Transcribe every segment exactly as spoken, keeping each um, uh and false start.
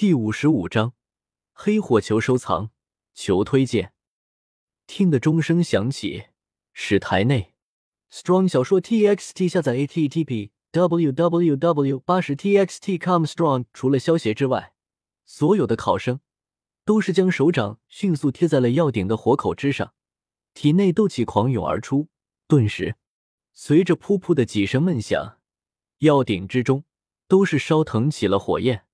第五十五章黑火球收藏，求推荐。听的钟声响起，史台内 Strong 小说 T X T 下载 A T T P W W W 八零 T X T 点 com 斜杠 strong。 除了消协之外，所有的考生都是将手掌迅速贴在了药鼎的火口之上，体内斗气狂涌而出，顿时随着噗噗的几声闷响，药鼎之中都是烧腾起了火焰。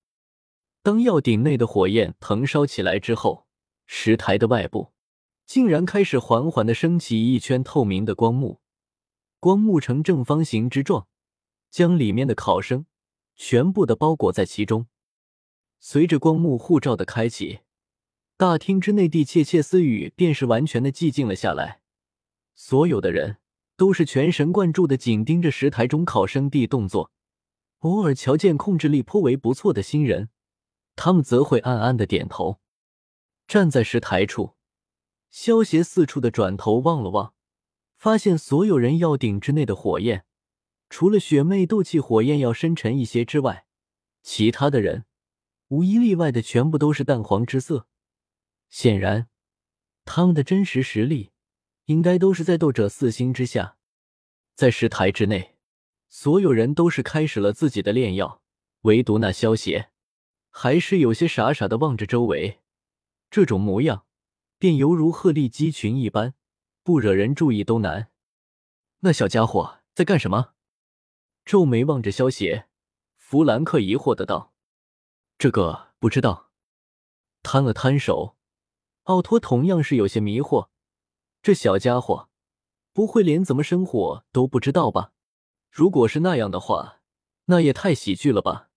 当药鼎内的火焰腾烧起来之后，石台的外部竟然开始缓缓地升起一圈透明的光幕，光幕呈正方形之状，将里面的考生全部的包裹在其中。随着光幕护罩的开启，大厅之内的窃窃私语便是完全的寂静了下来，所有的人都是全神贯注地紧盯着石台中考生的动作，偶尔瞧见控制力颇为不错的新人，他们则会暗暗的点头。站在石台处，萧协四处的转头望了望，发现所有人药鼎之内的火焰，除了雪媚斗气火焰要深沉一些之外，其他的人无一例外的全部都是淡黄之色。显然，他们的真实实力应该都是在斗者四星之下。在石台之内，所有人都是开始了自己的炼药，唯独那萧协还是有些傻傻的望着周围，这种模样便犹如鹤立鸡群一般，不惹人注意都难。那小家伙在干什么？皱眉望着萧协，弗兰克疑惑的道：“这个不知道。”摊了摊手，奥托同样是有些迷惑，这小家伙不会连怎么生火都不知道吧？如果是那样的话，那也太喜剧了吧。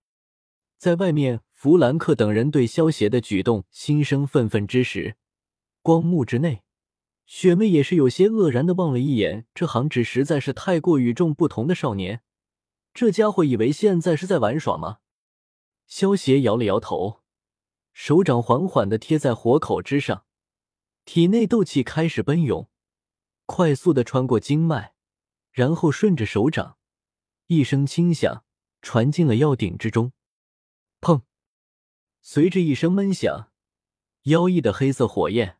在外面，弗兰克等人对萧协的举动心生愤愤之时，光幕之内，雪妹也是有些愕然地望了一眼这行指实在是太过与众不同的少年。这家伙以为现在是在玩耍吗？萧协摇了摇头，手掌缓缓地贴在火口之上，体内斗气开始奔涌，快速地穿过经脉，然后顺着手掌，一声轻响传进了药鼎之中。砰！随着一声闷响，妖异的黑色火焰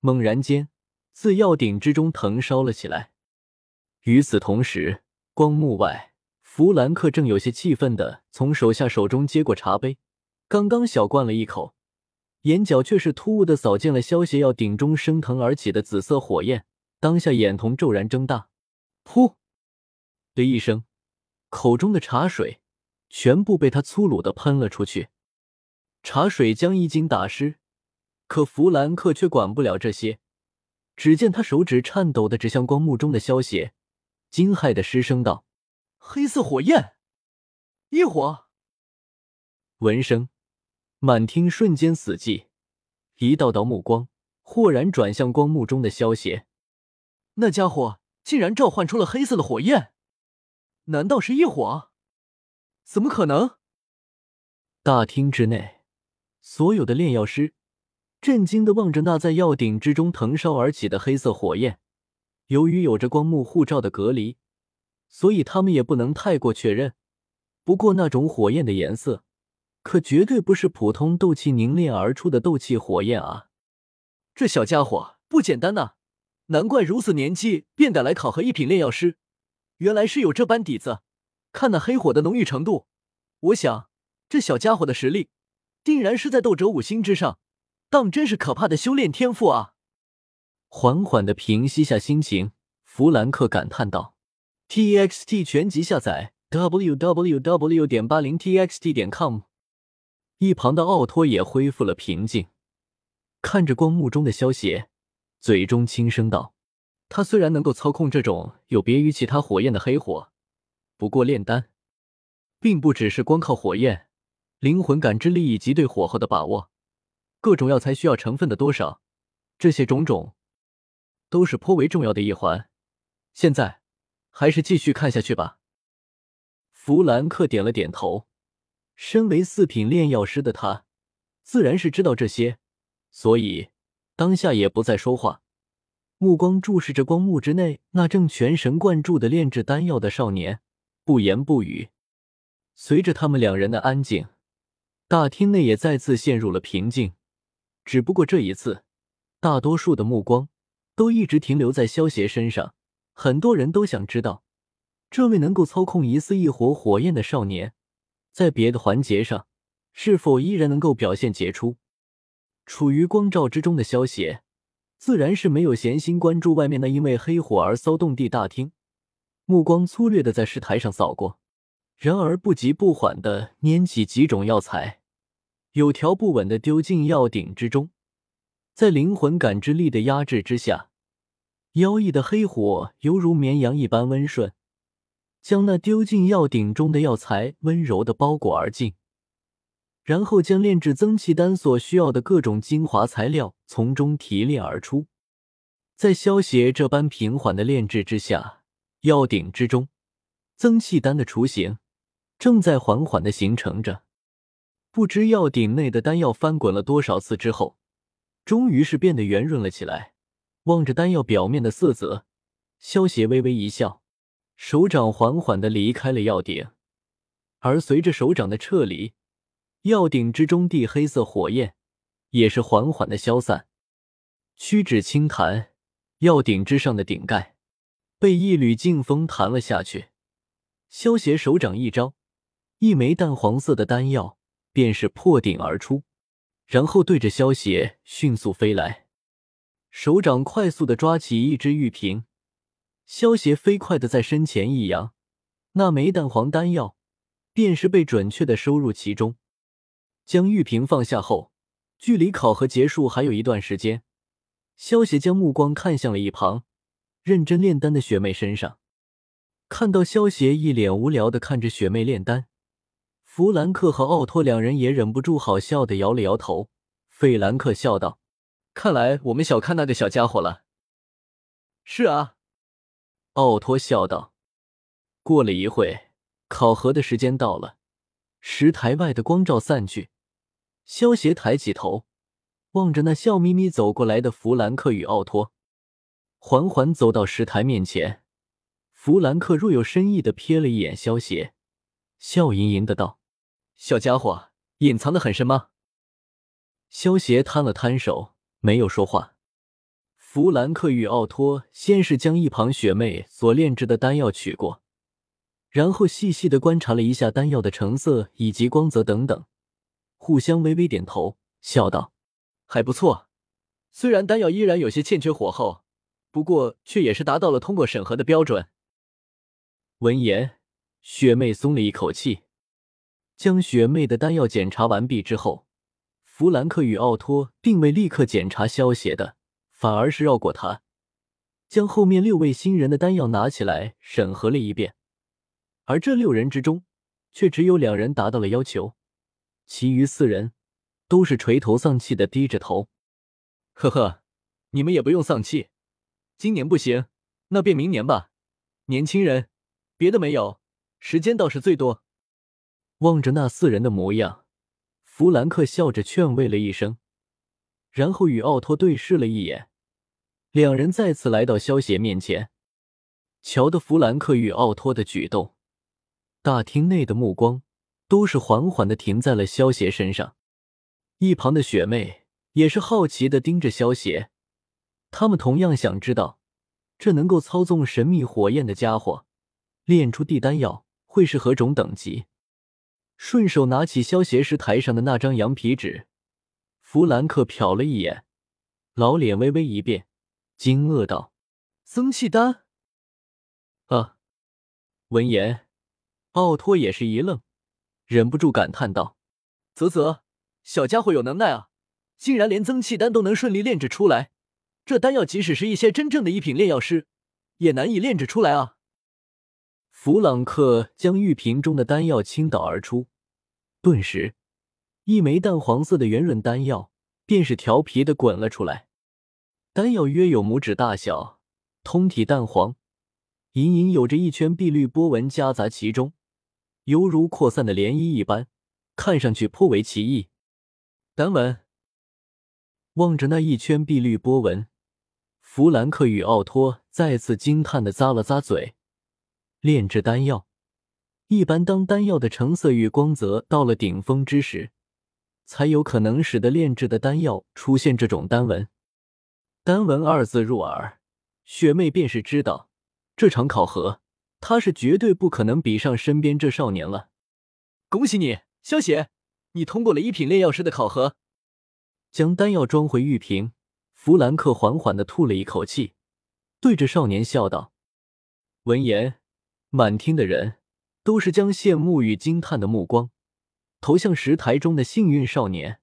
猛然间自药鼎之中腾烧了起来。与此同时，光幕外，弗兰克正有些气愤地从手下手中接过茶杯，刚刚小灌了一口，眼角却是突兀地扫见了萧协药鼎中升腾而起的紫色火焰，当下眼瞳骤然睁大，噗的一声，口中的茶水全部被他粗鲁地喷了出去。茶水将衣襟打湿，可弗兰克却管不了这些。只见他手指颤抖地指向光幕中的萧协，惊骇地失声道：“黑色火焰，异火！”闻声，满厅瞬间死寂，一道道目光豁然转向光幕中的萧协。那家伙竟然召唤出了黑色的火焰，难道是异火？怎么可能？大厅之内，所有的炼药师震惊地望着那在药鼎之中腾烧而起的黑色火焰。由于有着光幕护罩的隔离，所以他们也不能太过确认。不过那种火焰的颜色，可绝对不是普通斗气凝练而出的斗气火焰啊！这小家伙不简单呐，难怪如此年纪便敢来考核一品炼药师，原来是有这般底子。看那黑火的浓郁程度，我想这小家伙的实力定然是在斗者五星之上，当真是可怕的修炼天赋啊！缓缓地平息下心情，弗兰克感叹道。 T X T 全集下载 W W W 点 八零 T X T 点 com。 一旁的奥托也恢复了平静，看着光幕中的萧协，嘴中轻声道。他虽然能够操控这种有别于其他火焰的黑火，不过炼丹并不只是光靠火焰，灵魂感知力以及对火候的把握，各种药材需要成分的多少，这些种种都是颇为重要的一环。现在还是继续看下去吧。弗兰克点了点头，身为四品炼药师的他自然是知道这些，所以当下也不再说话，目光注视着光幕之内那正全神贯注地炼制丹药的少年，不言不语。随着他们两人的安静，大厅内也再次陷入了平静，只不过这一次，大多数的目光都一直停留在萧协身上，很多人都想知道，这位能够操控一丝一火火焰的少年，在别的环节上是否依然能够表现杰出。处于光照之中的萧协，自然是没有闲心关注外面那因为黑火而骚动地大厅，目光粗略地在石台上扫过，然而不急不缓地拈起几种药材，有条不紊地丢进药鼎之中。在灵魂感知力的压制之下，妖异的黑火犹如绵羊一般温顺，将那丢进药鼎中的药材温柔地包裹而尽，然后将炼制增气丹所需要的各种精华材料从中提炼而出。在萧协这般平缓的炼制之下，药鼎之中增气丹的雏形正在缓缓地形成着。不知药鼎内的丹药翻滚了多少次之后，终于是变得圆润了起来。望着丹药表面的色泽，萧协微微一笑，手掌缓缓地离开了药鼎，而随着手掌的撤离，药鼎之中的黑色火焰也是缓缓地消散。屈指轻弹，药鼎之上的顶盖被一缕劲风弹了下去。萧协手掌一招，一枚淡黄色的丹药便是破顶而出，然后对着萧协迅速飞来。手掌快速地抓起一只玉瓶，萧协飞快地在身前一扬，那枚淡黄丹药便是被准确地收入其中。将玉瓶放下后，距离考核结束还有一段时间，萧协将目光看向了一旁认真炼丹的雪妹身上。看到萧协一脸无聊地看着雪妹炼丹，弗兰克和奥托两人也忍不住好笑地摇了摇头。费兰克笑道：“看来我们小看那个小家伙了。”“是啊。”奥托笑道。过了一会，考核的时间到了，石台外的光照散去，萧协抬起头，望着那笑眯眯走过来的弗兰克与奥托，缓缓走到石台面前。弗兰克若有深意地瞥了一眼萧协，笑吟吟地道：“小家伙，隐藏得很深吗？”萧协摊了摊手，没有说话。弗兰克与奥托先是将一旁雪妹所炼制的丹药取过，然后细细地观察了一下丹药的成色以及光泽等等，互相微微点头，笑道：“还不错，虽然丹药依然有些欠缺火候，不过却也是达到了通过审核的标准。”闻言，雪妹松了一口气。将雪妹的丹药检查完毕之后，弗兰克与奥托并未立刻检查萧协的，反而是绕过他，将后面六位新人的丹药拿起来审核了一遍。而这六人之中，却只有两人达到了要求，其余四人都是垂头丧气地低着头。“呵呵，你们也不用丧气，今年不行，那便明年吧。年轻人，别的没有，时间倒是最多。”望着那四人的模样，弗兰克笑着劝慰了一声，然后与奥托对视了一眼，两人再次来到萧协面前。瞧得弗兰克与奥托的举动，大厅内的目光都是缓缓地停在了萧协身上。一旁的雪妹也是好奇地盯着萧协，他们同样想知道这能够操纵神秘火焰的家伙炼出地丹药会是何种等级。顺手拿起萧协石台上的那张羊皮纸，弗兰克瞟了一眼，老脸微微一变，惊愕道：“增气丹？”啊！闻言，奥托也是一愣，忍不住感叹道：“啧啧，小家伙有能耐啊，竟然连增气丹都能顺利炼制出来，这丹药即使是一些真正的一品炼药师也难以炼制出来啊。”弗朗克将玉瓶中的丹药倾倒而出，顿时一枚淡黄色的圆润丹药便是调皮地滚了出来。丹药约有拇指大小，通体淡黄，隐隐有着一圈碧绿波纹夹杂其中，犹如扩散的涟漪一般，看上去颇为奇异。丹纹。望着那一圈碧绿波纹，弗兰克与奥托再次惊叹地咂了咂嘴。炼制丹药一般，当丹药的成色与光泽到了顶峰之时，才有可能使得炼制的丹药出现这种丹纹。丹纹二字入耳，雪妹便是知道这场考核她是绝对不可能比上身边这少年了。恭喜你，萧邪，你通过了一品炼药师的考核。将丹药装回玉瓶，弗兰克缓缓地吐了一口气，对着少年笑道。闻言，满厅的人都是将羡慕与惊叹的目光投向石台中的幸运少年。